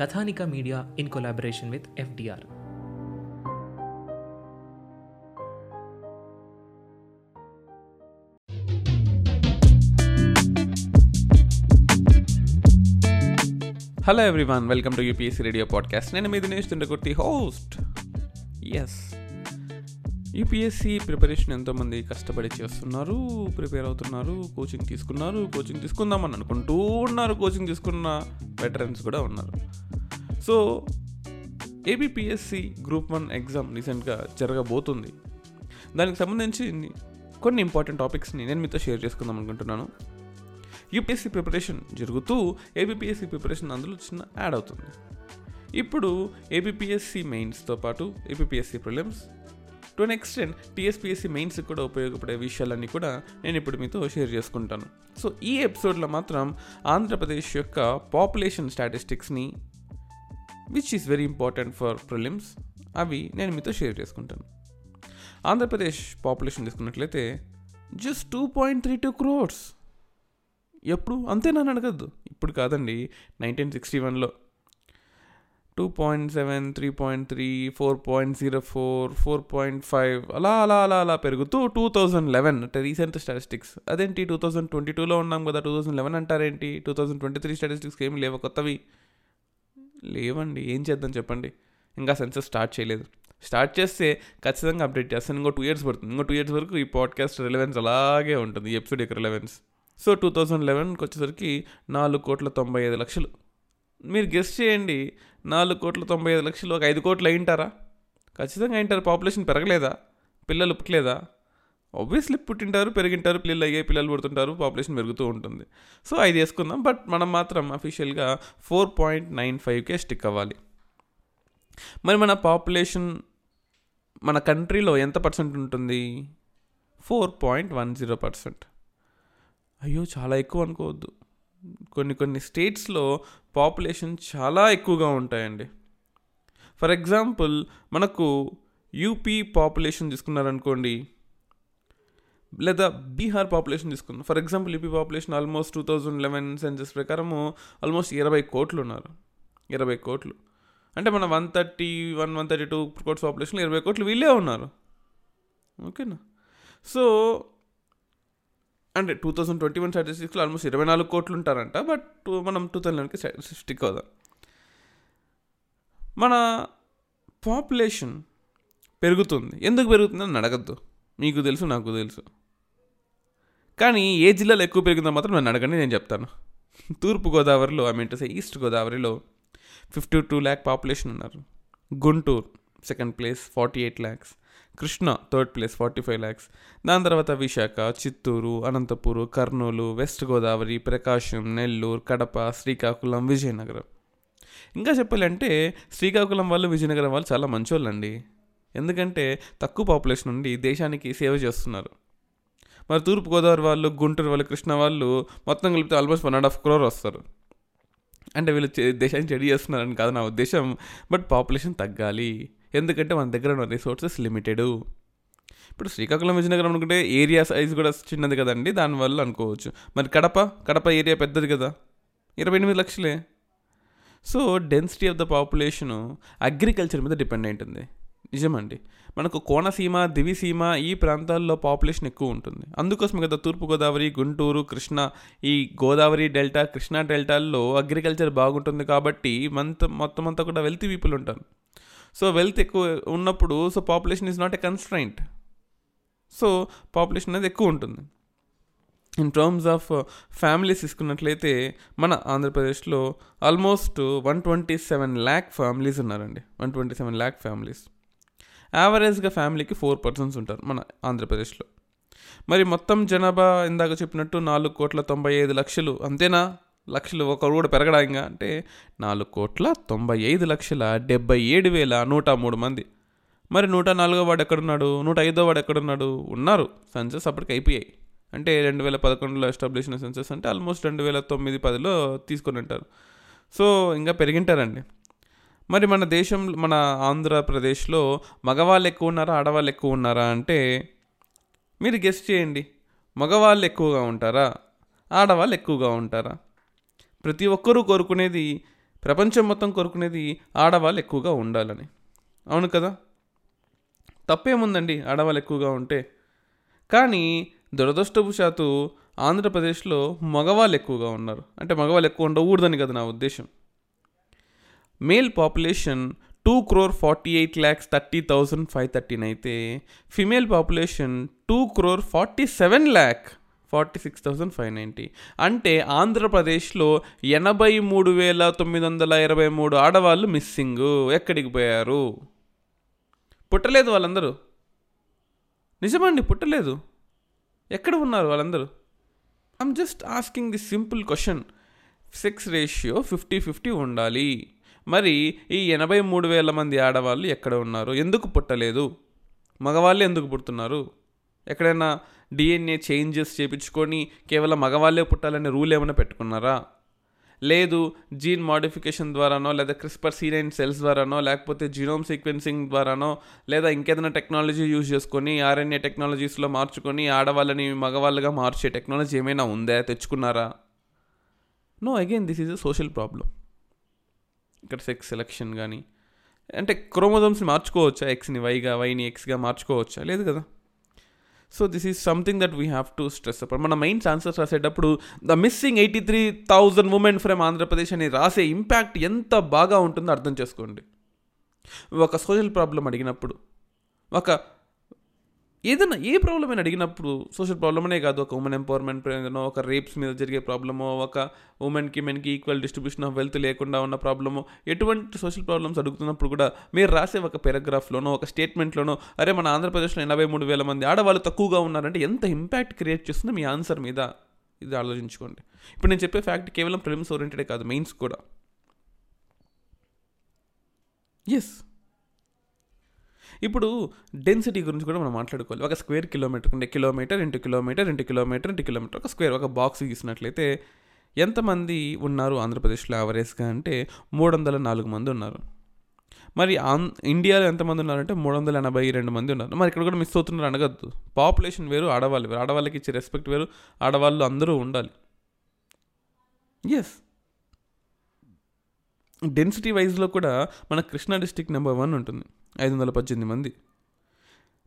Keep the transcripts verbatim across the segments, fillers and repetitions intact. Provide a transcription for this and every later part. Kathanika media in collaboration with F D R. Hello everyone, welcome to UPSC radio podcast. నేను Mithunesh Thandagurthi, host. Yes, UPSC preparation ఎంతోమంది కష్టపడి చేస్తున్నారు, prepare అవుతున్నారు, coaching తీసుకున్నారు, coaching తీసుకుందామని అనుకుంటూ ఉన్నారు, కోచింగ్ తీసుకున్న వెటరన్స్ కూడా ఉన్నారు. So APPSC group one exam రీసెంట్గా జరగబోతుంది. దానికి సంబంధించి కొన్ని ఇంపార్టెంట్ టాపిక్స్ని నేను మీతో షేర్ చేసుకుందాం అనుకుంటున్నాను. యూపీఎస్సీ ప్రిపరేషన్ జరుగుతూ ఏపీపీఎస్సీ ప్రిపరేషన్ అందులో చిన్న యాడ్ అవుతుంది. ఇప్పుడు ఏపీపీఎస్సీ మెయిన్స్తో పాటు APPSC prelims, to an extent TSPSC మెయిన్స్కి కూడా ఉపయోగపడే విషయాలన్నీ కూడా నేను ఇప్పుడు మీతో షేర్ చేసుకుంటాను. సో ఈ ఎపిసోడ్లో మాత్రం ఆంధ్రప్రదేశ్ యొక్క పాపులేషన్ స్టాటిస్టిక్స్ని, which is very important for prelims, అవి నేను మీతో షేర్ చేసుకుంటాను. ఆంధ్రప్రదేశ్ పాపులేషన్ తీసుకున్నట్లయితే just two point three two crores. ఎప్పుడు అంతేనని అడగద్దు, ఇప్పుడు కాదండి, నైన్టీన్ సిక్స్టీ వన్లో two point seven, three point three, four point zero four, four point five, అలా అలా అలా అలా పెరుగుతూ టూ థౌజండ్ లెవెన్ అంటే రీసెంట్ స్టాటిస్టిక్స్. అదేంటి టూ థౌజండ్ ట్వంటీ టూలో ఉన్నాం కదా, టూ థౌజండ్ లెవెన్ అంటారేంటి? Two thousand twenty three statistics ఏమి లేవు, కొత్తవి లేవండి. ఏం చేద్దాం చెప్పండి, ఇంకా సెన్సస్ స్టార్ట్ చేయలేదు. స్టార్ట్ చేస్తే ఖచ్చితంగా అప్డేట్ చేస్తాను. ఇంకో టూ ఇయర్స్ పడుతుంది. ఇంకో టూ ఇయర్స్ వరకు ఈ పాడ్కాస్ట్ రిలవెన్స్ అలాగే ఉంటుంది, ఈ ఎపిసోడ్ యొక్క రిలవెన్స్. సో టూ థౌజండ్ లెవెన్కి వచ్చేసరికి నాలుగు కోట్ల తొంభై ఐదు లక్షలు. మీరు గెస్ట్ చేయండి, నాలుగు కోట్ల తొంభై ఐదు లక్షలు ఒక ఐదు కోట్లు అయింటారా? ఖచ్చితంగా అయింటారు. పాపులేషన్ పెరగలేదా? పిల్లలు పుట్టలేదా? ఆబ్వియస్లీ పుట్టింటారు, పెరిగింటారు, పిల్లలు అయ్యే పిల్లలు పుడుతుంటారు, పాపులేషన్ పెరుగుతూ ఉంటుంది. సో అది వేసుకుందాం. బట్ మనం మాత్రం అఫీషియల్గా ఫోర్ పాయింట్ నైన్ ఫైవ్కే స్టిక్ అవ్వాలి. మరి మన పాపులేషన్ మన కంట్రీలో ఎంత పర్సెంట్ ఉంటుంది? Four point one zero percent. అయ్యో చాలా ఎక్కువ అనుకోవద్దు. కొన్ని కొన్ని స్టేట్స్లో పాపులేషన్ చాలా ఎక్కువగా ఉంటాయండి. ఫర్ ఎగ్జాంపుల్, మనకు యూపీ పాపులేషన్ తీసుకున్నారనుకోండి, లేదా బీహార్ పాపులేషన్ తీసుకున్నాం. For example, UP population almost two thousand eleven census ప్రకారము ఆల్మోస్ట్ ఇరవై కోట్లు ఉన్నారు. ఇరవై కోట్లు అంటే మన one thirty one one thirty two crores పాపులేషన్లో ఇరవై కోట్లు వీళ్ళే ఉన్నారు. ఓకేనా? సో అంటే టూ థౌజండ్ ట్వంటీ వన్ స్టాటిస్టిక్స్లో ఆల్మోస్ట్ ఇరవై నాలుగు కోట్లు ఉంటారంట. బట్ మనం టూ థౌజండ్ లెవెన్కి స్టిక్ అవుదాం. మన పాపులేషన్ పెరుగుతుంది. ఎందుకు పెరుగుతుందని అడగద్దు, మీకు తెలుసు నాకు తెలుసు. కానీ ఏ జిల్లాలో ఎక్కువ పెరిగిందో మాత్రం నన్ను అడగండి, నేను చెప్తాను. తూర్పుగోదావరిలో, I mean to say east గోదావరిలో ఫిఫ్టీ టూ ల్యాక్ పాపులేషన్ ఉన్నారు. Guntur second place forty eight lakhs, Krishna third place forty five lakhs. దాని తర్వాత విశాఖ, చిత్తూరు, అనంతపూరు, కర్నూలు, వెస్ట్ గోదావరి, ప్రకాశం, నెల్లూరు, కడప, శ్రీకాకుళం, విజయనగరం. ఇంకా చెప్పాలంటే శ్రీకాకుళం వాళ్ళు, విజయనగరం వాళ్ళు చాలా మంచోళ్ళండి. ఎందుకంటే తక్కువ పాపులేషన్ ఉండి దేశానికి సేవ చేస్తున్నారు. మరి తూర్పుగోదావరి వాళ్ళు, గుంటూరు వాళ్ళు, కృష్ణ వాళ్ళు మొత్తం కలిపితే almost one and half crore వస్తారు. అంటే వీళ్ళు దేశాన్ని చెడి చేస్తున్నారని కాదు నా ఉద్దేశం, బట్ పాపులేషన్ తగ్గాలి. ఎందుకంటే మన దగ్గర ఉన్న రిసోర్సెస్ లిమిటెడ్. ఇప్పుడు శ్రీకాకుళం, విజయనగరం అనుకుంటే ఏరియా సైజ్ కూడా చిన్నది కదండి, దానివల్ల అనుకోవచ్చు. మరి కడప కడప ఏరియా పెద్దది కదా, ఇరవై ఎనిమిది లక్షలే. So density of the population agriculture మీద డిపెండ్ అయి ఉంటుంది. నిజమండి, మనకు కోనసీమ, దివి సీమ ఈ ప్రాంతాల్లో పాపులేషన్ ఎక్కువ ఉంటుంది. అందుకోసం కదా తూర్పుగోదావరి, గుంటూరు, కృష్ణ, ఈ గోదావరి డెల్టా, కృష్ణా డెల్టాల్లో అగ్రికల్చర్ బాగుంటుంది. కాబట్టి మంత మొత్తం అంతా కూడా వెల్తీ పీపుల్ ఉంటారు. సో వెల్త్ ఎక్కువ ఉన్నప్పుడు so population is not a constraint. So population అనేది ఎక్కువ ఉంటుంది. ఇన్ టర్మ్స్ ఆఫ్ ఫ్యామిలీస్ తీసుకున్నట్లయితే మన ఆంధ్రప్రదేశ్లో almost one twenty seven lakh families ఉన్నారండి. One twenty seven lakh families యావరేజ్గా ఫ్యామిలీకి ఫోర్ పర్సన్స్ ఉంటారు మన ఆంధ్రప్రదేశ్లో. మరి మొత్తం జనాభా ఇందాక చెప్పినట్టు నాలుగు కోట్ల తొంభై ఐదు లక్షలు అంతేనా? లక్షలు ఒకరు కూడా పెరగడా ఇంకా? అంటే నాలుగు కోట్ల తొంభై ఐదు లక్షల డెబ్బై ఏడు వేల నూట మూడు మంది. మరి నూట నాలుగో వాడు ఎక్కడున్నాడు? నూట ఐదో వాడు ఎక్కడున్నాడు? ఉన్నారు. సెన్సెస్ అప్పటికి అయిపోయాయి. అంటే రెండు వేల పదకొండులో ఎస్టాబ్లిష్ అయిన సెన్సెస్ అంటే ఆల్మోస్ట్ రెండు వేల తొమ్మిది పదిలో తీసుకొని ఉంటారు. సో ఇంకా పెరిగింటారండి. మరి మన దేశం మన ఆంధ్రప్రదేశ్లో మగవాళ్ళు ఎక్కువ ఉన్నారా ఆడవాళ్ళు ఎక్కువ ఉన్నారా అంటే మీరు గెస్ట్ చేయండి. మగవాళ్ళు ఎక్కువగా ఉంటారా ఆడవాళ్ళు ఎక్కువగా ఉంటారా? ప్రతి ఒక్కరూ కోరుకునేది, ప్రపంచం మొత్తం కోరుకునేది ఆడవాళ్ళు ఎక్కువగా ఉండాలని. అవును కదా, తప్పేముందండి ఆడవాళ్ళు ఎక్కువగా ఉంటే. కానీ దురదృష్టవశాత్తు ఆంధ్రప్రదేశ్లో మగవాళ్ళు ఎక్కువగా ఉన్నారు. అంటే మగవాళ్ళు ఎక్కువ ఉండకూడదని కదా నా ఉద్దేశం. Male population two crore forty eight lakhs thirty thousand five thirteen అయితే female population two crore forty seven lakh forty six thousand five ninety. అంటే ఆంధ్రప్రదేశ్లో ఎనభై మూడు వేల తొమ్మిది వందల ఇరవై మూడు ఆడవాళ్ళు మిస్సింగ్. ఎక్కడికి పోయారు? పుట్టలేదు వాళ్ళందరూ. నిజమండి, పుట్టలేదు. ఎక్కడ ఉన్నారు వాళ్ళందరూ? I'm just asking the simple question. Sex ratio fifty fifty ఉండాలి. మరి ఈ ఎనభై మూడు వేల మంది ఆడవాళ్ళు ఎక్కడ ఉన్నారు? ఎందుకు పుట్టలేదు? మగవాళ్ళే ఎందుకు పుడుతున్నారు? ఎక్కడైనా డిఎన్ఏ చేంజెస్ చేయించుకొని కేవలం మగవాళ్ళే పుట్టాలనే రూల్ ఏమైనా పెట్టుకున్నారా? లేదు జీన్ మోడిఫికేషన్ ద్వారానో, లేదా క్రిస్పర్ సినైన్ సెల్స్ ద్వారానో, లేకపోతే జీనోమ్ సీక్వెన్సింగ్ ద్వారానో, లేదా ఇంకేదైనా టెక్నాలజీ యూజ్ చేసుకొని ఆర్ఎన్ఏ టెక్నాలజీస్లో మార్చుకొని ఆడవాళ్ళని మగవాళ్ళుగా మార్చే టెక్నాలజీ ఏమైనా ఉందా? తెచ్చుకున్నారా? No. Again this is a social problem. ఇక్కడ సెక్స్ సెలక్షన్ కానీ, అంటే క్రోమోజోమ్స్ని మార్చుకోవచ్చా? ఎక్స్ని వైగా, వైని ఎక్స్గా మార్చుకోవచ్చా? లేదు కదా. So this is something that we have to stress. అప్పుడు మన మెయిన్స్ ఆన్సర్స్ రాసేటప్పుడు the missing eighty three thousand women from Andhra Pradesh అని రాసే ఇంపాక్ట్ ఎంత బాగా ఉంటుందో అర్థం చేసుకోండి. ఒక సోషల్ ప్రాబ్లం అడిగినప్పుడు, ఒక ఏదైనా ఏ ప్రాబ్లం అయినా అడిగినప్పుడు, సోషల్ ప్రాబ్లం అనే కాదు, ఒక ఉమెన్ ఎంపవర్మెంట్ ఏదైనో, ఒక రేప్స్ మీద జరిగే ప్రాబ్లమో, ఒక ఉమెన్కి మెన్కి ఈక్వల్ డిస్ట్రిబ్యూషన్ ఆఫ్ వెల్త్ లేకుండా ఉన్న ప్రాబ్లమో, ఎటువంటి సోషల్ ప్రాబ్లమ్స్ అడుగుతున్నప్పుడు కూడా మీరు రాసే ఒక పారాగ్రాఫ్లోనో, ఒక స్టేట్మెంట్లోనో అరే మన ఆంధ్రప్రదేశ్లో ఎనభై మూడు వేల మంది ఆడవాళ్ళు తక్కువగా ఉన్నారంటే ఎంత ఇంపాక్ట్ క్రియేట్ చేస్తుందో మీ ఆన్సర్ మీద ఇది ఆలోచించుకోండి. ఇప్పుడు నేను చెప్పే ఫ్యాక్ట్ కేవలం ప్రిలిమ్స్ ఓరియంటెడే కాదు, మెయిన్స్ కూడా. ఎస్, ఇప్పుడు డెన్సిటీ గురించి కూడా మనం మాట్లాడుకోవాలి. ఒక స్క్వేర్ కిలోమీటర్ అంటే kilometre into kilometre into kilometre into kilometre ఒక స్క్వేర్, ఒక బాక్స్ గీసినట్లయితే ఎంతమంది ఉన్నారు ఆంధ్రప్రదేశ్లో యావరేజ్గా అంటే మూడు వందల నాలుగు మంది ఉన్నారు. మరి ఆం ఇండియాలో ఎంతమంది ఉన్నారంటే మూడు వందల ఎనభై రెండు మంది ఉన్నారు. మరి ఇక్కడ కూడా మిస్ అవుతున్నారు అనగద్దు. పాపులేషన్ వేరు, ఆడవాళ్ళు వేరు. ఆడవాళ్ళకి ఇచ్చే రెస్పెక్ట్ వేరు. ఆడవాళ్ళు అందరూ ఉండాలి. ఎస్, డెన్సిటీ వైజ్లో కూడా మన కృష్ణా డిస్ట్రిక్ట్ నెంబర్ వన్ ఉంటుంది, ఐదు వందల పద్దెనిమిది మంది.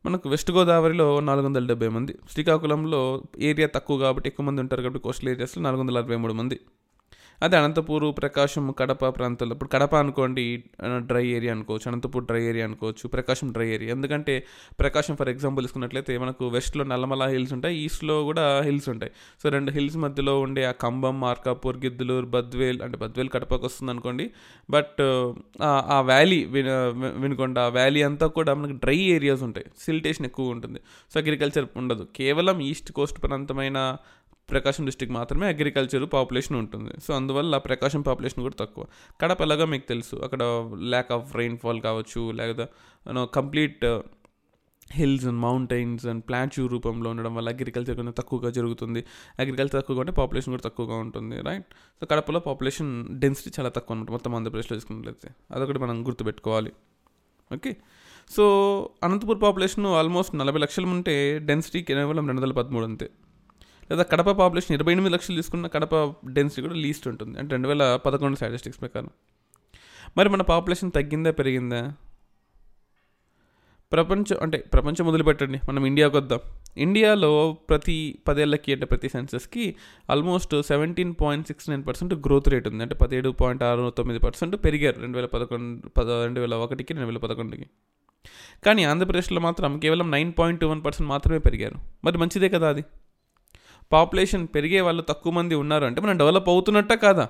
మనకు వెస్ట్ గోదావరిలో నాలుగు వందల డెబ్బై మంది. శ్రీకాకుళంలో ఏరియా తక్కువ కాబట్టి, ఎక్కువ మంది ఉంటారు కాబట్టి కోస్టల్ ఏరియాస్లో నాలుగు వందల అరవై మూడు మంది. అదే అనంతపూరు, ప్రకాశం, కడప ప్రాంతాల్లో, ఇప్పుడు కడప అనుకోండి డ్రై ఏరియా అనుకోవచ్చు, అనంతపూర్ డ్రై ఏరియా అనుకోవచ్చు, ప్రకాశం డ్రై ఏరియా. ఎందుకంటే ప్రకాశం ఫర్ ఎగ్జాంపుల్ తీసుకున్నట్లయితే మనకు వెస్ట్లో నల్లమల హిల్స్ ఉంటాయి, ఈస్ట్లో కూడా హిల్స్ ఉంటాయి. సో రెండు హిల్స్ మధ్యలో ఉండే ఆ కంబం, మార్కాపూర్, గిద్దలూర్, బద్వేల్, అంటే బద్వేల్ కడపకు వస్తుంది అనుకోండి, బట్ ఆ వ్యాలీ వినుకొండ ఆ వ్యాలీ అంతా కూడా మనకు డ్రై ఏరియాస్ ఉంటాయి, సిల్టేషన్ ఎక్కువ ఉంటుంది. సో అగ్రికల్చర్ ఉండదు. కేవలం ఈస్ట్ కోస్ట్ ప్రాంతమైన ప్రకాశం డిస్ట్రిక్ట్ మాత్రమే అగ్రికల్చర్ పాపులేషన్ ఉంటుంది. సో అందువల్ల ప్రకాశం పాపులేషన్ కూడా తక్కువ. కడప ఎలాగో మీకు తెలుసు, అక్కడ ల్యాక్ ఆఫ్ రెయిన్ఫాల్ కావచ్చు, లేదా complete hills and mountains and plateau రూపంలో ఉండడం వల్ల అగ్రికల్చర్ కొంచెం తక్కువగా జరుగుతుంది. అగ్రికల్చర్ తక్కువగా ఉంటే పాపులేషన్ కూడా తక్కువగా ఉంటుంది, రైట్? సో కడపలో పాపులేషన్ డెన్సిటీ చాలా తక్కువ అనమాట మొత్తం ఆంధ్రప్రదేశ్లో చూసుకున్నట్లయితే. అదొకటి మనం గుర్తుపెట్టుకోవాలి. Okay, so Anantapur population almost నలభై లక్షలు ఉంటే డెన్సిటీ కేవలం రెండు వందల పదమూడు అంతే. లేదా కడప పాపులేషన్ ఇరవై ఎనిమిది లక్షలు తీసుకున్న కడప డెన్సిటీ కూడా లీస్ట్ ఉంటుంది, అంటే రెండు వేల పదకొండు స్టాటిస్టిక్స్ ప్రకారం. మరి మన పాపులేషన్ తగ్గిందా పెరిగిందా? ప్రపంచం అంటే ప్రపంచం వదిలిపెట్టండి, మనం ఇండియాకి వద్దాం. ఇండియాలో ప్రతి పదేళ్ళకి అంటే ప్రతి సెన్సెస్కి almost seventeen point six nine percent growth rate ఉంది. అంటే పదిహేడు పాయింట్ ఆరు తొమ్మిది పర్సెంట్ పెరిగారు రెండు వేల పదకొండు పద రెండు వేల ఒకటికి రెండు వేల పదకొండుకి. కానీ ఆంధ్రప్రదేశ్లో మాత్రం కేవలం nine point two one percent మాత్రమే పెరిగారు. మరి మంచిదే కదా అది? పాపులేషన్ పెరిగే వాళ్ళు తక్కువ మంది ఉన్నారు అంటే మనం డెవలప్ అవుతున్నట్ట కాదా?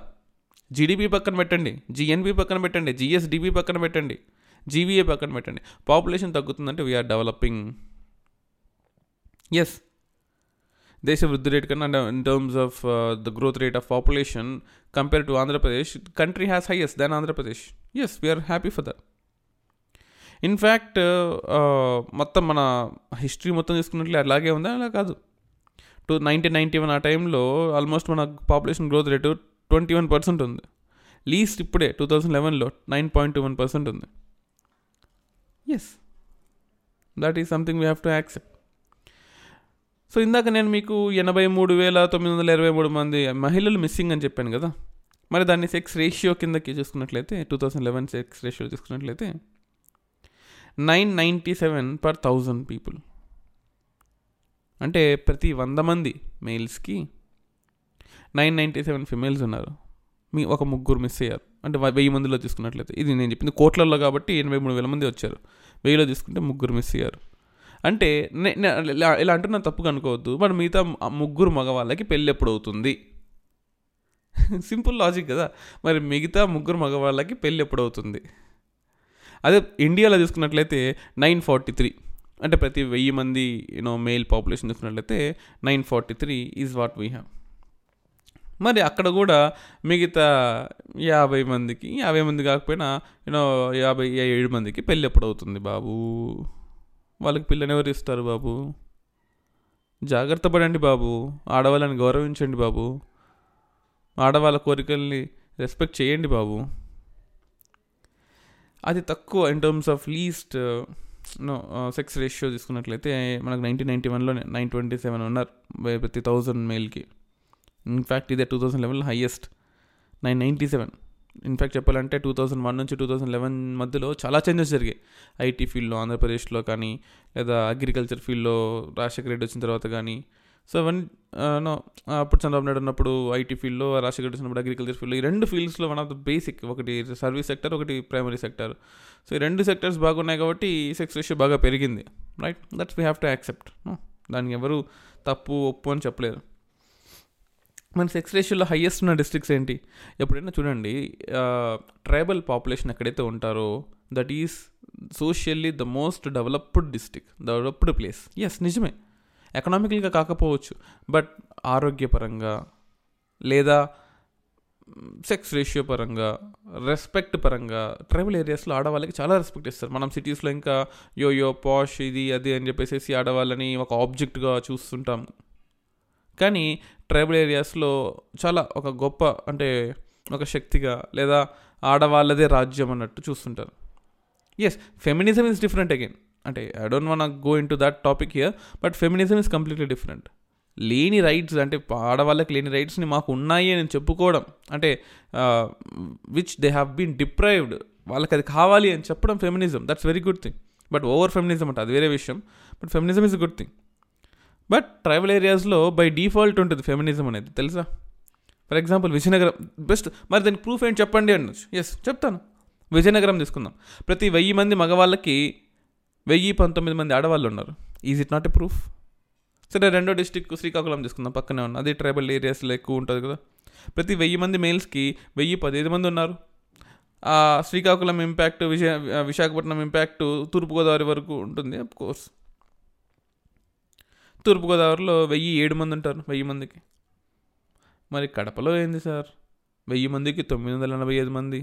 జీడిపి పక్కన పెట్టండి, జిఎన్బి పక్కన పెట్టండి, జిఎస్డిబి పక్కన పెట్టండి, జీవీఏ పక్కన పెట్టండి, పాపులేషన్ తగ్గుతుందంటే వీఆర్ డెవలపింగ్. ఎస్, దేశ వృద్ధి రేట్ కన్నా in terms of the growth rate of population compare to Andhra Pradesh, country has highest than Andhra Pradesh. Yes, we are happy for that. In fact మొత్తం మన హిస్టరీ మొత్తం తీసుకున్నట్లే అలాగే ఉందా? అలా కాదు. టూ నైన్టీన్ నైంటీ వన్ ఆ టైంలో ఆల్మోస్ట్ మన population growth rate twenty one percent ఉంది. లీస్ట్ ఇప్పుడే టూ థౌజండ్ లెవెన్లో nine point two one percent ఉంది. Yes, that is something we have to accept. So ఇందాక నేను మీకు ఎనభై మూడు వేల తొమ్మిది వందల ఇరవై మూడు మంది మహిళలు మిస్సింగ్ అని చెప్పాను కదా. మరి దాన్ని సెక్స్ రేషియో కిందకి చూసుకున్నట్లయితే two thousand eleven sex ratio చూసుకున్నట్లయితే nine ninety seven per thousand people. అంటే ప్రతి వంద మంది మేల్స్కి నైన్ నైంటీ సెవెన్ ఫిమేల్స్ ఉన్నారు, మీ ఒక ముగ్గురు మిస్ అయ్యారు. అంటే వెయ్యి మందిలో చూసుకున్నట్లయితే, ఇది నేను చెప్పింది కోట్లల్లో కాబట్టి ఎనభై మూడు వేల మంది వచ్చారు, వెయ్యిలో చూసుకుంటే ముగ్గురు మిస్ అయ్యారు. అంటే ఇలా అంటున్నా తప్పుగా అనుకోవద్దు, బట్ మిగతా ముగ్గురు మగవాళ్ళకి పెళ్ళి ఎప్పుడు అవుతుంది? సింపుల్ లాజిక్ కదా. మరి మిగతా ముగ్గురు మగవాళ్ళకి పెళ్ళి ఎప్పుడు అవుతుంది? అదే ఇండియాలో చూసుకున్నట్లయితే నైన్ ఫార్టీ త్రీ, అంటే ప్రతి వెయ్యి మంది యూనో మేల్ పాపులేషన్ చూసుకున్నట్లయితే nine forty three is what we have. మరి అక్కడ కూడా మిగతా యాభై మందికి యాభై మంది కాకపోయినా యూనో యాభై ఏడు మందికి పెళ్ళి ఎప్పుడు అవుతుంది బాబు? వాళ్ళకి పిల్లని ఎవరు ఇస్తారు బాబు? జాగ్రత్త పడండి బాబు, ఆడవాళ్ళని గౌరవించండి బాబు, ఆడవాళ్ళ కోరికల్ని రెస్పెక్ట్ చేయండి బాబు. అది తక్కువ in terms of least no sex ratio తీసుకున్నట్లయితే మనకు నైన్టీన్ నైంటీ వన్లోనే నైన్ ట్వంటీ సెవెన్ ఉన్నారు ప్రతి థౌజండ్ మేల్కి. ఇన్ఫ్యాక్ట్ ఇదే టూ థౌజండ్ లెవెన్లో highest nine ninety seven. In fact చెప్పాలంటే టూ థౌజండ్ వన్ నుంచి టూ థౌజండ్ లెవెన్ మధ్యలో చాలా చేంజెస్ జరిగాయి ఐటీ ఫీల్డ్లో ఆంధ్రప్రదేశ్లో కానీ, లేదా అగ్రికల్చర్ ఫీల్డ్లో రాజశేఖర రెడ్డి వచ్చిన తర్వాత కానీ. సో వన్ నో అప్పుడు చంద్రబాబు నాయుడు ఉన్నప్పుడు ఐటీ ఫీల్డ్లో, రాజశేఖర రెడ్డి వచ్చినప్పుడు అగ్రికల్చర్ ఫీల్డ్లో, ఈ రెండు ఫీల్డ్స్లో వన్ ఆఫ్ ద బేసిక్, ఒకటి సర్వీస్ సెక్టర్, ఒకటి ప్రైమరీ సెక్టర్. సో ఈ రెండు సెక్టర్స్ బాగున్నాయి కాబట్టి సెక్స్ రేషియో బాగా పెరిగింది, right? That's we have to accept. దానికి ఎవరు తప్పు ఒప్పు అని చెప్పలేరు. మన సెక్స్ రేషియోలో హైయెస్ట్ ఉన్న డిస్ట్రిక్ట్స్ ఏంటి? ఎప్పుడైనా చూడండి, ట్రైబల్ పాపులేషన్ ఎక్కడైతే ఉంటారో that is socially the most developed district, developed place. Yes, నిజమే, ఎకనామికల్గా కాకపోవచ్చు, బట్ ఆరోగ్యపరంగా లేదా సెక్స్ రేషియో పరంగా, రెస్పెక్ట్ పరంగా ట్రైబల్ ఏరియాస్లో ఆడవాళ్ళకి చాలా రెస్పెక్ట్ ఇస్తారు. మనం సిటీస్లో ఇంకా యో యో పాష్ ఇది అది అని చెప్పేసి ఆడవాళ్ళని ఒక ఆబ్జెక్ట్గా చూస్తుంటాం. కానీ ట్రైబల్ ఏరియాస్లో చాలా ఒక గొప్ప, అంటే ఒక శక్తిగా, లేదా ఆడవాళ్ళదే రాజ్యం అన్నట్టు చూస్తుంటారు. Yes, feminism is different again. అంటే I don't want go in to that topic here, but feminism is completely different. లేని రైట్స్, అంటే ఆడవాళ్ళకి లేని రైట్స్ని మాకు ఉన్నాయి అని చెప్పుకోవడం, అంటే which they have been deprived, వాళ్ళకి అది కావాలి అని చెప్పడం feminism. That's very good thing. But over feminism అంటే అది వేరే విషయం, but feminism is a good thing. But tribal ఏరియాస్లో బై డిఫాల్ట్ ఉంటుంది ఫెమినిజం అనేది, తెలుసా? For example Vizianagaram best. మరి దానికి ప్రూఫ్ ఏంటి చెప్పండి అనొచ్చు. ఎస్, చెప్తాను. విజయనగరం తీసుకుందాం. ప్రతి వెయ్యి మంది మగవాళ్ళకి వెయ్యి పంతొమ్మిది మంది ఆడవాళ్ళు ఉన్నారు. Is it not a proof? సరే, రెండో డిస్టిక్ శ్రీకాకుళం తీసుకుందాం, పక్కనే ఉన్న, అది ట్రైబల్ ఏరియాస్లో ఎక్కువ ఉంటుంది కదా. ప్రతి వెయ్యి మంది మేల్స్కి వెయ్యి పదిహేను మంది ఉన్నారు. శ్రీకాకుళం ఇంపాక్ట్, విజయ విశాఖపట్నం ఇంపాక్ట్ తూర్పుగోదావరి వరకు ఉంటుంది. ఆఫ్ కోర్స్ తూర్పుగోదావరిలో వెయ్యి ఏడు మంది ఉంటారు వెయ్యి మందికి. మరి కడపలో ఏంది సార్? వెయ్యి మందికి తొమ్మిది వందల ఎనభై ఐదు మంది.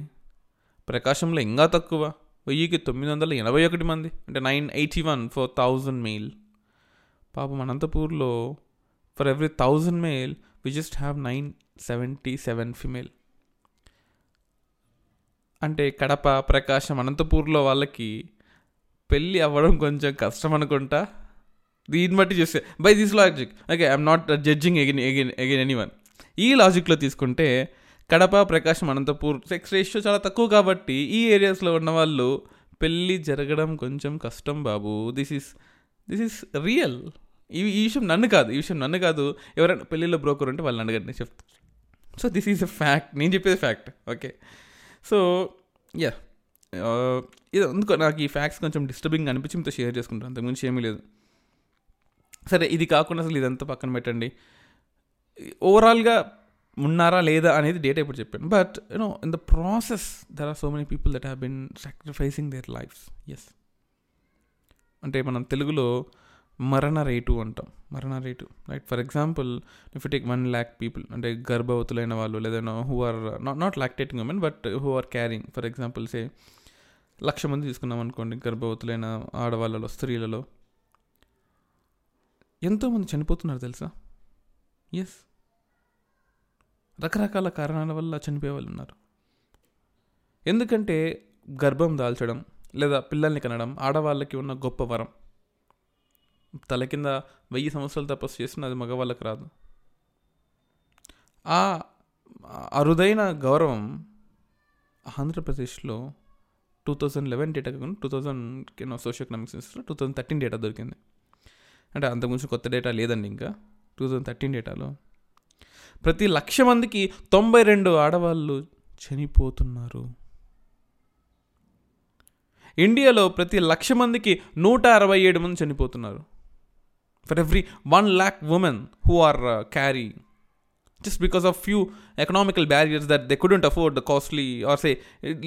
ప్రకాశంలో ఇంకా తక్కువ, వెయ్యికి తొమ్మిది వందల ఎనభై ఒకటి మంది, అంటే nine eighty one for thousand male. పాపం అనంతపూర్లో for every thousand male we just have nine seventy seven female. అంటే కడప, ప్రకాశం, అనంతపూర్లో వాళ్ళకి పెళ్ళి అవ్వడం కొంచెం కష్టం అనుకుంటా. దీన్ని బట్టి చూస్తే, by this logic, okay I'm not judging again again again any one. ఈ లాజిక్లో తీసుకుంటే కడప, ప్రకాశం, అనంతపూర్ సెక్స్ రేషియో చాలా తక్కువ కాబట్టి ఈ ఏరియాస్లో ఉన్న వాళ్ళు పెళ్ళి జరగడం కొంచెం కష్టం బాబు. This is this is real. ఈ ఈ విషయం నన్ను కాదు, ఈ విషయం నన్ను కాదు, ఎవరైనా పెళ్ళిలో బ్రోకర్ ఉంటే వాళ్ళని అడగండి చెప్తా. So this is a fact, నేను చెప్పేది ఫ్యాక్ట్. ఓకే, సో యా, ఇది అందుకో నాకు ఈ ఫ్యాక్ట్స్ కొంచెం డిస్టర్బింగ్ అనిపించి మీతో షేర్ చేసుకుంటాను, అంతకుమించి ఏమీ లేదు. సరే, ఇది కాకుండా అసలు ఇదంతా పక్కన పెట్టండి. ఓవరాల్గా ఉన్నారా లేదా అనేది డేటా ఇప్పుడు చెప్పాను, but you know in the process there are so many people that have been sacrificing their lives. Yes, అంటే మనం తెలుగులో మరణ రేటు అంటాం, మరణ rate right. For example if you take one lakh people, అంటే గర్భవతులైన వాళ్ళు లేదా who are not not lactating women but who are carrying, for example say లక్ష మంది తీసుకున్నాం అనుకోండి, గర్భవతులైన ఆడవాళ్ళలో స్త్రీలలో ఎంతోమంది చనిపోతున్నారు తెలుసా. ఎస్, రకరకాల కారణాల వల్ల చనిపోయే వాళ్ళు ఉన్నారు. ఎందుకంటే గర్భం దాల్చడం లేదా పిల్లల్ని కనడం ఆడవాళ్ళకి ఉన్న గొప్ప వరం. తల కింద వెయ్యి సంవత్సరాలు తపస్సు చేసిన అది మగవాళ్ళకి రాదు. ఆ అరుదైన గౌరవం ఆంధ్రప్రదేశ్లో టూ థౌజండ్ లెవెన్ డేటా కాకుండా టూ థౌజండ్ సోషియో ఎకనామిక్ సెన్స్లో టూ థౌజండ్ థర్టీన్ డేటా దొరికింది. అంటే అంతకుముందు కొత్త డేటా లేదండి, ఇంకా టూ థౌజండ్ థర్టీన్ డేటాలో ప్రతి లక్ష మందికి తొంభై రెండు ఆడవాళ్ళు చనిపోతున్నారు. ఇండియాలో ప్రతి లక్ష మందికి నూట అరవై ఏడు మంది చనిపోతున్నారు. For every one lakh women who are carry just because of few economical barriers that they couldn't afford the costly or say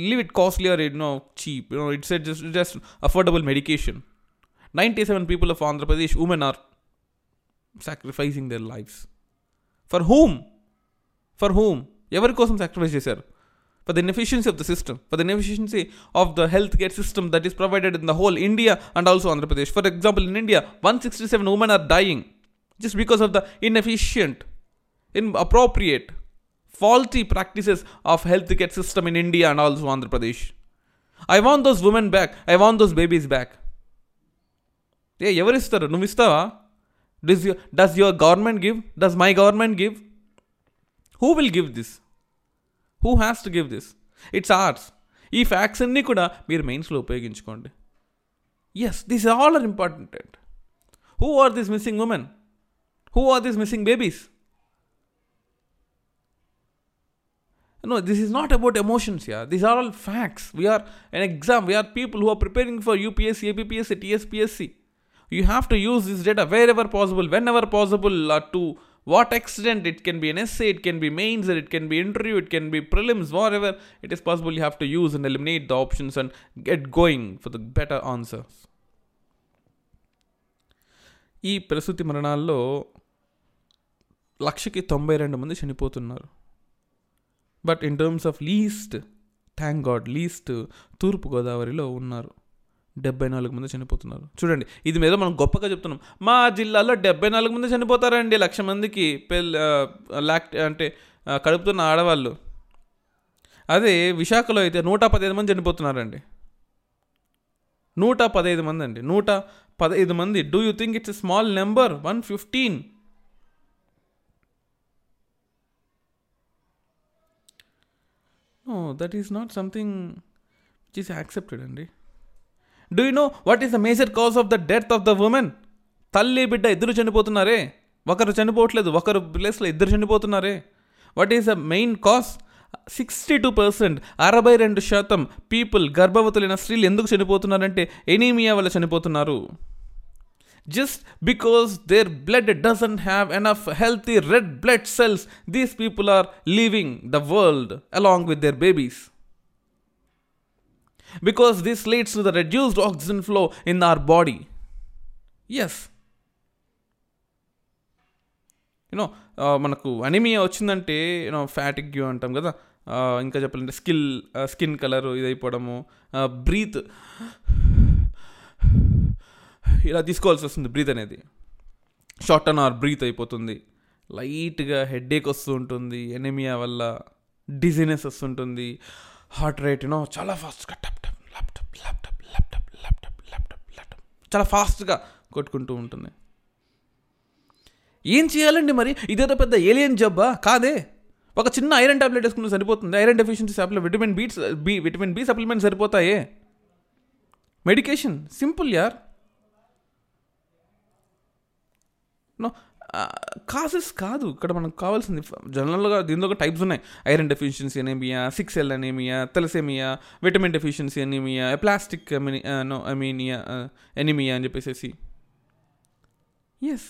leave it costly or it no cheap you know it's just just affordable medication. Ninety seven people of Andhra Pradesh women are sacrificing their lives. For whom for whom ఎవరి కోసం sacrifice చేశారు? for the inefficiency of the system, for the inefficiency of the healthcare system that is provided in the whole India and also Andhra Pradesh. For example, in India, one hundred sixty-seven women are dying just because of the inefficient, inappropriate, faulty practices of healthcare system in India and also Andhra Pradesh. I want those women back. I want those babies back. Hey, ever istaru? Nuvu istava? Does your, does your government give? Does my government give? Who will give this? Who has to give this? It's ours. ఈ facts అన్నీ కూడా మీరు మెయిన్స్లో ఉపయోగించుకోండి. Yes, this all are important. Who are this missing women? Who are this missing babies? No, this is not about emotions here. These are all facts. We are an exam. We are people who are preparing for U P S C, A P P S C, T S P S C. You have to use this data wherever possible, whenever possible, uh, to what extent it can be an essay, it can be mains, it can be interview, it can be prelims, whatever it is possible you have to use and eliminate the options and get going for the better answers. ఈ ప్రసూతి మరణాల్లో లక్షకి తొంభై రెండు మంది చనిపోతున్నారు. But in terms of least, thank God, least తూర్పుగోదావరిలో ఉన్నారు, డెబ్బై నాలుగు మంది చనిపోతున్నారు. చూడండి, ఇది మీద మనం గొప్పగా చెప్తున్నాం, మా జిల్లాలో డెబ్బై నాలుగు మంది చనిపోతారండి లక్ష మందికి పెళ్ళి లాక్ట్ అంటే కడుపుతున్న ఆడవాళ్ళు. అదే విశాఖలో అయితే నూట పదహైదు మంది చనిపోతున్నారండి, నూట పదహైదు మంది అండి నూట పదహైదు మంది. Do you think it's a small number? One fifteen. No, that is not something which is accepted అండి. Do you know what is the major cause of the death of the woman? తల్లి బిడ్డ ఇద్దరు చనిపోతున్నారే, ఒకరు చనిపోవట్లేదు, ఒకరు ప్లేస్లో ఇద్దరు చనిపోతున్నారే. What is the main cause? Sixty two percent అరవై రెండు శాతం పీపుల్, గర్భవతులైన స్త్రీలు ఎందుకు చనిపోతున్నారంటే ఎనీమియా వల్ల చనిపోతున్నారు. Just because their blood doesn't have enough healthy red blood cells these people are leaving the world along with their babies. Because this leads to the reduced oxygen flow in our body. Yes. You know, మనకు anaemia వచ్చిందంటే you know fatigue అంటాం కదా, ఇంకా చెప్పాలంటే skill skin colour ఇదైపోవడము, breath ఇలా తీసుకోవాల్సి వస్తుంది. బ్రీత్ అనేది షార్ట్ అండ్ ఆర్ బ్రీత్ అయిపోతుంది, లైట్గా హెడ్ఏక్ వస్తూ ఉంటుంది, అనిమియా వల్ల డిజీనెస్ వస్తుంటుంది, హార్ట్ రేట్ యూనో చాలా ఫాస్ట్గా టప్ టప్ లప్ టప్ లప్ టప్ లప్ టప్ లప్ టప్ లప్ టప్ లప్ టప్ చాలా ఫాస్ట్గా కొట్టుకుంటూ ఉంటుంది. ఏం చేయాలండి మరి? ఇదేదో పెద్ద ఏలియన్ జబ్బా కాదే. ఒక చిన్న ఐరన్ టాబ్లెట్ వేసుకుంటే సరిపోతుంది. Iron deficiency supply vitamin B B vitamin B supplement సరిపోతాయే. మెడికేషన్ సింపుల్ యార్. నో కాసెస్ కాదు ఇక్కడ మనకు కావాల్సింది. జనరల్గా దీనిలో టైప్స్ ఉన్నాయి, iron deficiency anaemia, sickle cell anaemia, thalassaemia, vitamin deficiency anaemia, plastic no anaemia anaemia అని చెప్పేసి. ఎస్,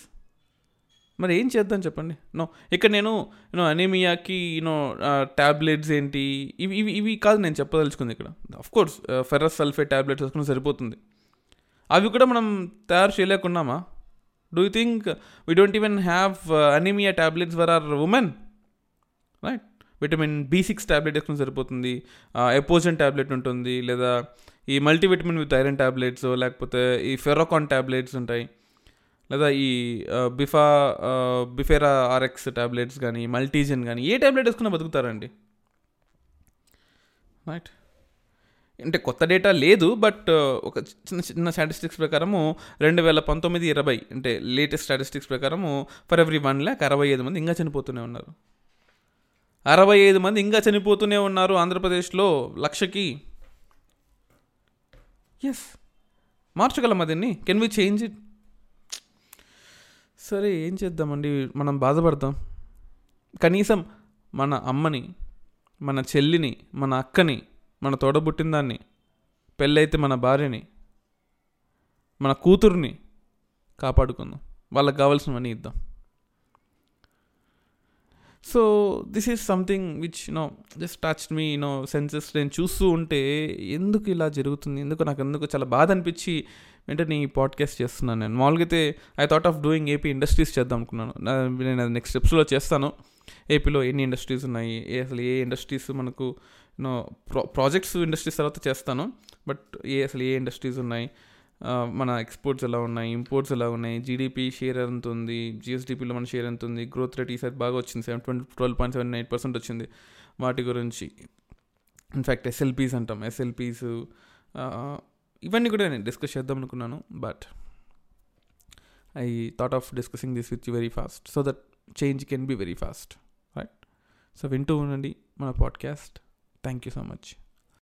మరి ఏం చేద్దాం చెప్పండి. నో ఇక్కడ నేను నో అనేమియాకి నో ట్యాబ్లెట్స్ ఏంటి ఇవి ఇవి ఇవి కాదు నేను చెప్పదలుచుకుంది. ఇక్కడ ఆఫ్కోర్స్ ఫెర్రస్ సల్ఫేట్ ట్యాబ్లెట్స్ వేసుకుని సరిపోతుంది. అవి కూడా మనం తయారు చేయలేకున్నామా? Do you think we don't even have uh, anemia tablets for our women? Right? Vitamin B six tablet ekon saripotundi, epogen tablet untundi, ledha ee multivitamin with iron tablets, lekapothe ee ferrocon tablets untai, ledha ee bifa bifera rx tablets gani, multigen gani, ee tablet eskuna baduktarandi. Right? అంటే కొత్త data లేదు, but ఒక చిన్న చిన్న statistics ప్రకారము రెండు వేల పంతొమ్మిది ఇరవై అంటే లేటెస్ట్ స్టాటిస్టిక్స్ ప్రకారము ఫర్ ఎవ్రీ వన్ ల్యాక్ అరవై ఐదు మంది ఇంకా చనిపోతూనే ఉన్నారు. అరవై ఐదు మంది ఇంకా చనిపోతూనే ఉన్నారు ఆంధ్రప్రదేశ్లో లక్షకి. ఎస్, మార్చగలమా దీన్ని? Can we change it? సరే ఏం చేద్దామండి, మనం బాధపడతాం. కనీసం మన అమ్మని, మన చెల్లిని, మన అక్కని, మన తోడబుట్టిన దాన్ని, పెళ్ళైతే మన భార్యని, మన కూతుర్ని కాపాడుకుందాం. వాళ్ళకి కావాల్సినవన్నీ ఇద్దాం. So this is something which you know just touched me. You know census నేను చూస్తూ ఉంటే ఎందుకు ఇలా జరుగుతుంది, ఎందుకు నాకు ఎందుకు చాలా బాధ అనిపించి వెంటనే ఈ పాడ్కాస్ట్ చేస్తున్నాను. నేను మామూలుగా అయితే I thought of doing AP industries చేద్దాం అనుకున్నాను. నేను అది నెక్స్ట్ స్టెప్స్లో చేస్తాను. ఏపీలో ఎన్ని ఇండస్ట్రీస్ ఉన్నాయి, అసలు ఏ ఇండస్ట్రీస్ మనకు నో ప్రో ప్రాజెక్ట్స్ ఇండస్ట్రీస్ తర్వాత చేస్తాను. బట్ ఏ అసలు ఏ ఇండస్ట్రీస్ ఉన్నాయి, మన ఎక్స్పోర్ట్స్ ఎలా ఉన్నాయి, ఇంపోర్ట్స్ ఎలా ఉన్నాయి, జీడిపి షేర్ ఎంత ఉంది, జిఎస్డిపిలో మన షేర్ ఎంత ఉంది, గ్రోత్ రేట్ ఈసారి బాగా వచ్చింది, seven twenty twelve point seven eight percent వచ్చింది. వాటి గురించి ఇన్ఫ్యాక్ట్ ఎస్ఎల్పీస్ అంటాం, ఎస్ఎల్పీస్ ఇవన్నీ కూడా నేను డిస్కస్ చేద్దాం అనుకున్నాను. But I thought of discussing this with you very fast so that change can be very fast. Right, so వింటూ ఉండండి మన podcast. Thank you so much.